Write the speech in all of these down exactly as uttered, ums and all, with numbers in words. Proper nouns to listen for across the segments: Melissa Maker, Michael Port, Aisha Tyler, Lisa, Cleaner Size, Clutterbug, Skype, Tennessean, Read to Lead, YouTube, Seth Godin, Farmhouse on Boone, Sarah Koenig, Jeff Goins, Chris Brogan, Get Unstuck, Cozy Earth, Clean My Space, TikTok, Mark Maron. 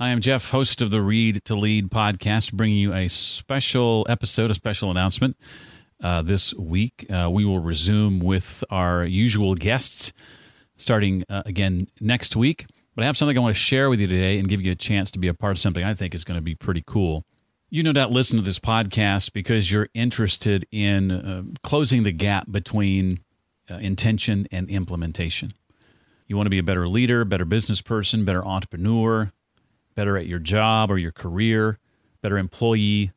I am Jeff, host of the Read to Lead podcast, bringing you a special episode, a special announcement uh, this week. Uh, we will resume with our usual guests starting uh, again next week. But I have something I want to share with you today and give you a chance to be a part of something I think is going to be pretty cool. You no doubt listen to this podcast because you're interested in uh, closing the gap between uh, intention and implementation. You want to be a better leader, better business person, better entrepreneur, better at your job or your career, better employee,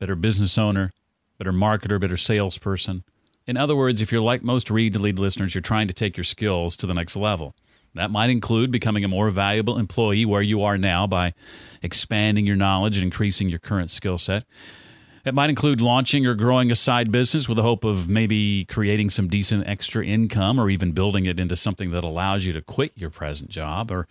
better business owner, better marketer, better salesperson. In other words, if you're like most Read to Lead listeners, you're trying to take your skills to the next level. That might include becoming a more valuable employee where you are now by expanding your knowledge and increasing your current skill set. It might include launching or growing a side business with the hope of maybe creating some decent extra income or even building it into something that allows you to quit your present job. Or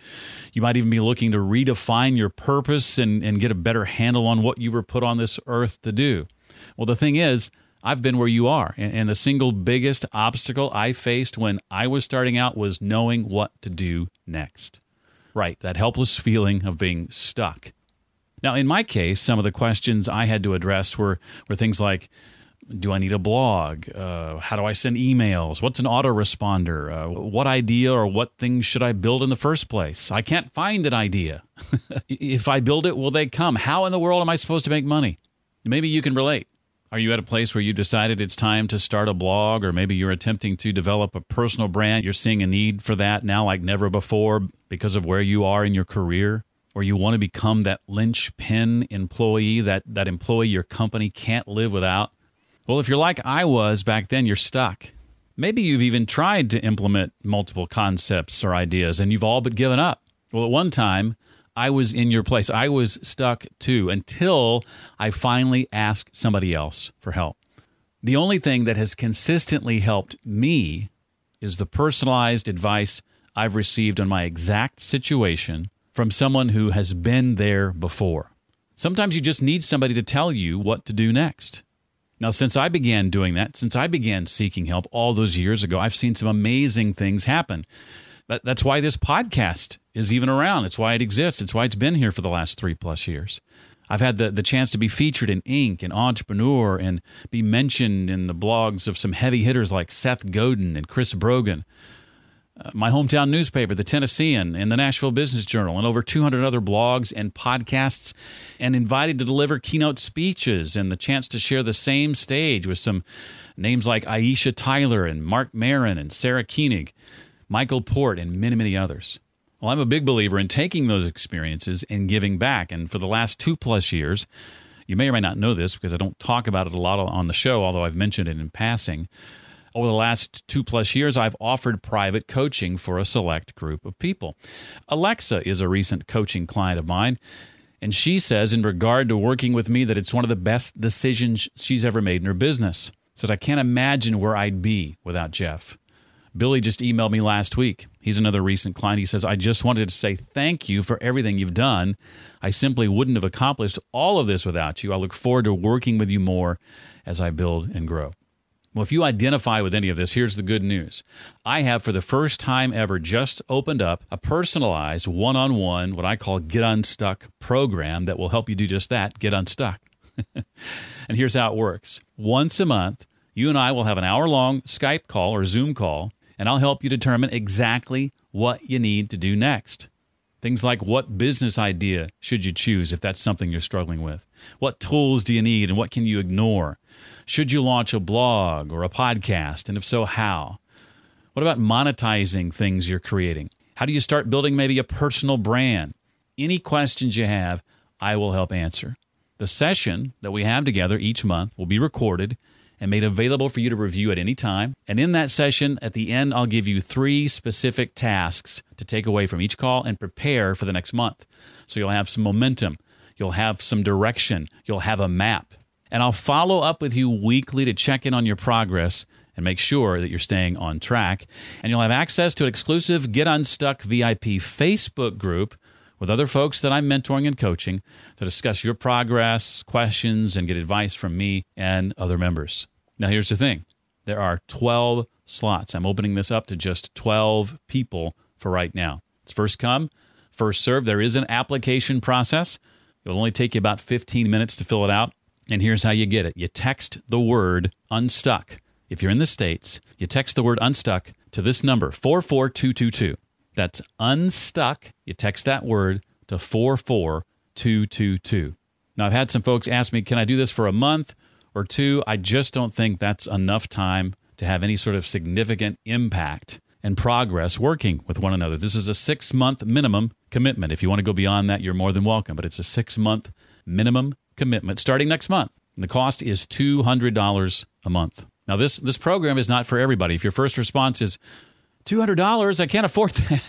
you might even be looking to redefine your purpose and, and get a better handle on what you were put on this earth to do. Well, the thing is, I've been where you are. And the single biggest obstacle I faced when I was starting out was knowing what to do next. Right, that helpless feeling of being stuck. Now, in my case, some of the questions I had to address were, were things like, do I need a blog? Uh, how do I send emails? What's an autoresponder? Uh, what idea or what thing should I build in the first place? I can't find an idea. If I build it, will they come? How in the world am I supposed to make money? Maybe you can relate. Are you at a place where you decided it's time to start a blog, or maybe you're attempting to develop a personal brand? You're seeing a need for that now like never before because of where you are in your career? Or you want to become that linchpin employee, that, that employee your company can't live without? Well, if you're like I was back then, you're stuck. Maybe you've even tried to implement multiple concepts or ideas, and you've all but given up. Well, at one time, I was in your place. I was stuck too, until I finally asked somebody else for help. The only thing that has consistently helped me is the personalized advice I've received on my exact situation from someone who has been there before. Sometimes you just need somebody to tell you what to do next. Now, since I began doing that, since I began seeking help all those years ago, I've seen some amazing things happen. That, that's why this podcast is even around. It's why it exists. It's why it's been here for the last three plus years. I've had the, the chance to be featured in Inc and Entrepreneur and be mentioned in the blogs of some heavy hitters like Seth Godin and Chris Brogan. My hometown newspaper, The Tennessean, and the Nashville Business Journal, and over two hundred other blogs and podcasts, and invited to deliver keynote speeches and the chance to share the same stage with some names like Aisha Tyler and Mark Maron and Sarah Koenig, Michael Port, and many, many others. Well, I'm a big believer in taking those experiences and giving back, and for the last two plus years, you may or may not know this because I don't talk about it a lot on the show, although I've mentioned it in passing. Over the last two plus years, I've offered private coaching for a select group of people. Alexa is a recent coaching client of mine, and she says in regard to working with me that it's one of the best decisions she's ever made in her business. Said, I can't imagine where I'd be without Jeff. Billy just emailed me last week. He's another recent client. He says, I just wanted to say thank you for everything you've done. I simply wouldn't have accomplished all of this without you. I look forward to working with you more as I build and grow. Well, if you identify with any of this, here's the good news. I have, for the first time ever, just opened up a personalized one-on-one, what I call Get Unstuck program that will help you do just that, get unstuck. And here's how it works. Once a month, you and I will have an hour-long Skype call or Zoom call, and I'll help you determine exactly what you need to do next. Things like what business idea should you choose if that's something you're struggling with? What tools do you need and what can you ignore? Should you launch a blog or a podcast? And if so, how? What about monetizing things you're creating? How do you start building maybe a personal brand? Any questions you have, I will help answer. The session that we have together each month will be recorded and made available for you to review at any time. And in that session, at the end, I'll give you three specific tasks to take away from each call and prepare for the next month. So you'll have some momentum. You'll have some direction. You'll have a map. And I'll follow up with you weekly to check in on your progress and make sure that you're staying on track. And you'll have access to an exclusive Get Unstuck V I P Facebook group with other folks that I'm mentoring and coaching to discuss your progress, questions, and get advice from me and other members. Now, here's the thing. There are twelve slots. I'm opening this up to just twelve people for right now. It's first come, first serve. There is an application process. It'll only take you about fifteen minutes to fill it out. And here's how you get it. You text the word unstuck. If you're in the States, you text the word unstuck to this number, four four two two two. That's unstuck. You text that word to four four two two two. Now, I've had some folks ask me, can I do this for a month or two? I just don't think that's enough time to have any sort of significant impact and progress working with one another. This is a six-month minimum commitment. If you want to go beyond that, you're more than welcome, but it's a six-month minimum commitment starting next month. And the cost is two hundred dollars a month. Now, this, this program is not for everybody. If your first response is, two hundred dollars, I can't afford that,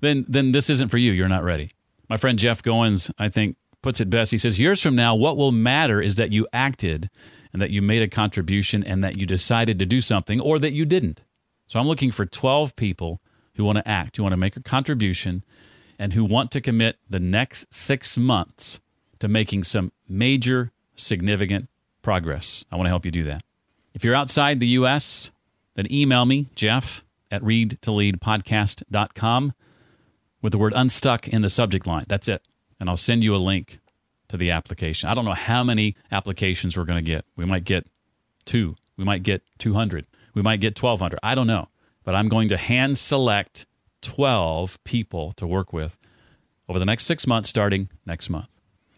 then then this isn't for you. You're not ready. My friend Jeff Goins, I think, puts it best. He says, years from now, what will matter is that you acted and that you made a contribution and that you decided to do something or that you didn't. So I'm looking for twelve people who want to act, who want to make a contribution, and who want to commit the next six months to making some major, significant progress. I want to help you do that. If you're outside the U S, then email me, Jeff, at read to lead podcast dot com with the word unstuck in the subject line. That's it. And I'll send you a link to the application. I don't know how many applications we're going to get. We might get two. We might get two hundred. We might get twelve hundred. I don't know. But I'm going to hand select twelve people to work with over the next six months, starting next month.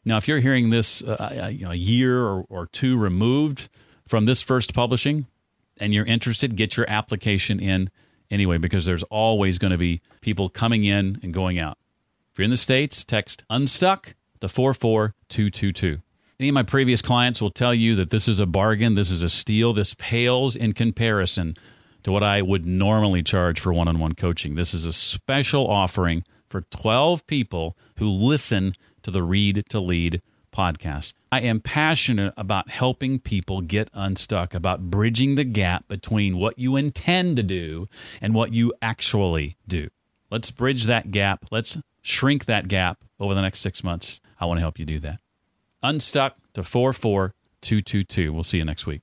Now, if you're hearing this uh, a year or, or two removed from this first publishing and you're interested, get your application in anyway, because there's always going to be people coming in and going out. If you're in the States, text unstuck to four four two two two. Any of my previous clients will tell you that this is a bargain, this is a steal, this pales in comparison to what I would normally charge for one-on-one coaching. This is a special offering for twelve people who listen to the Read to Lead podcast. I am passionate about helping people get unstuck, about bridging the gap between what you intend to do and what you actually do. Let's bridge that gap. Let's shrink that gap over the next six months. I want to help you do that. Unstuck to four four two two two. We'll see you next week.